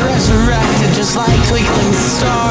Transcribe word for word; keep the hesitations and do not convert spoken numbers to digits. Resurrected just like twinkling stars.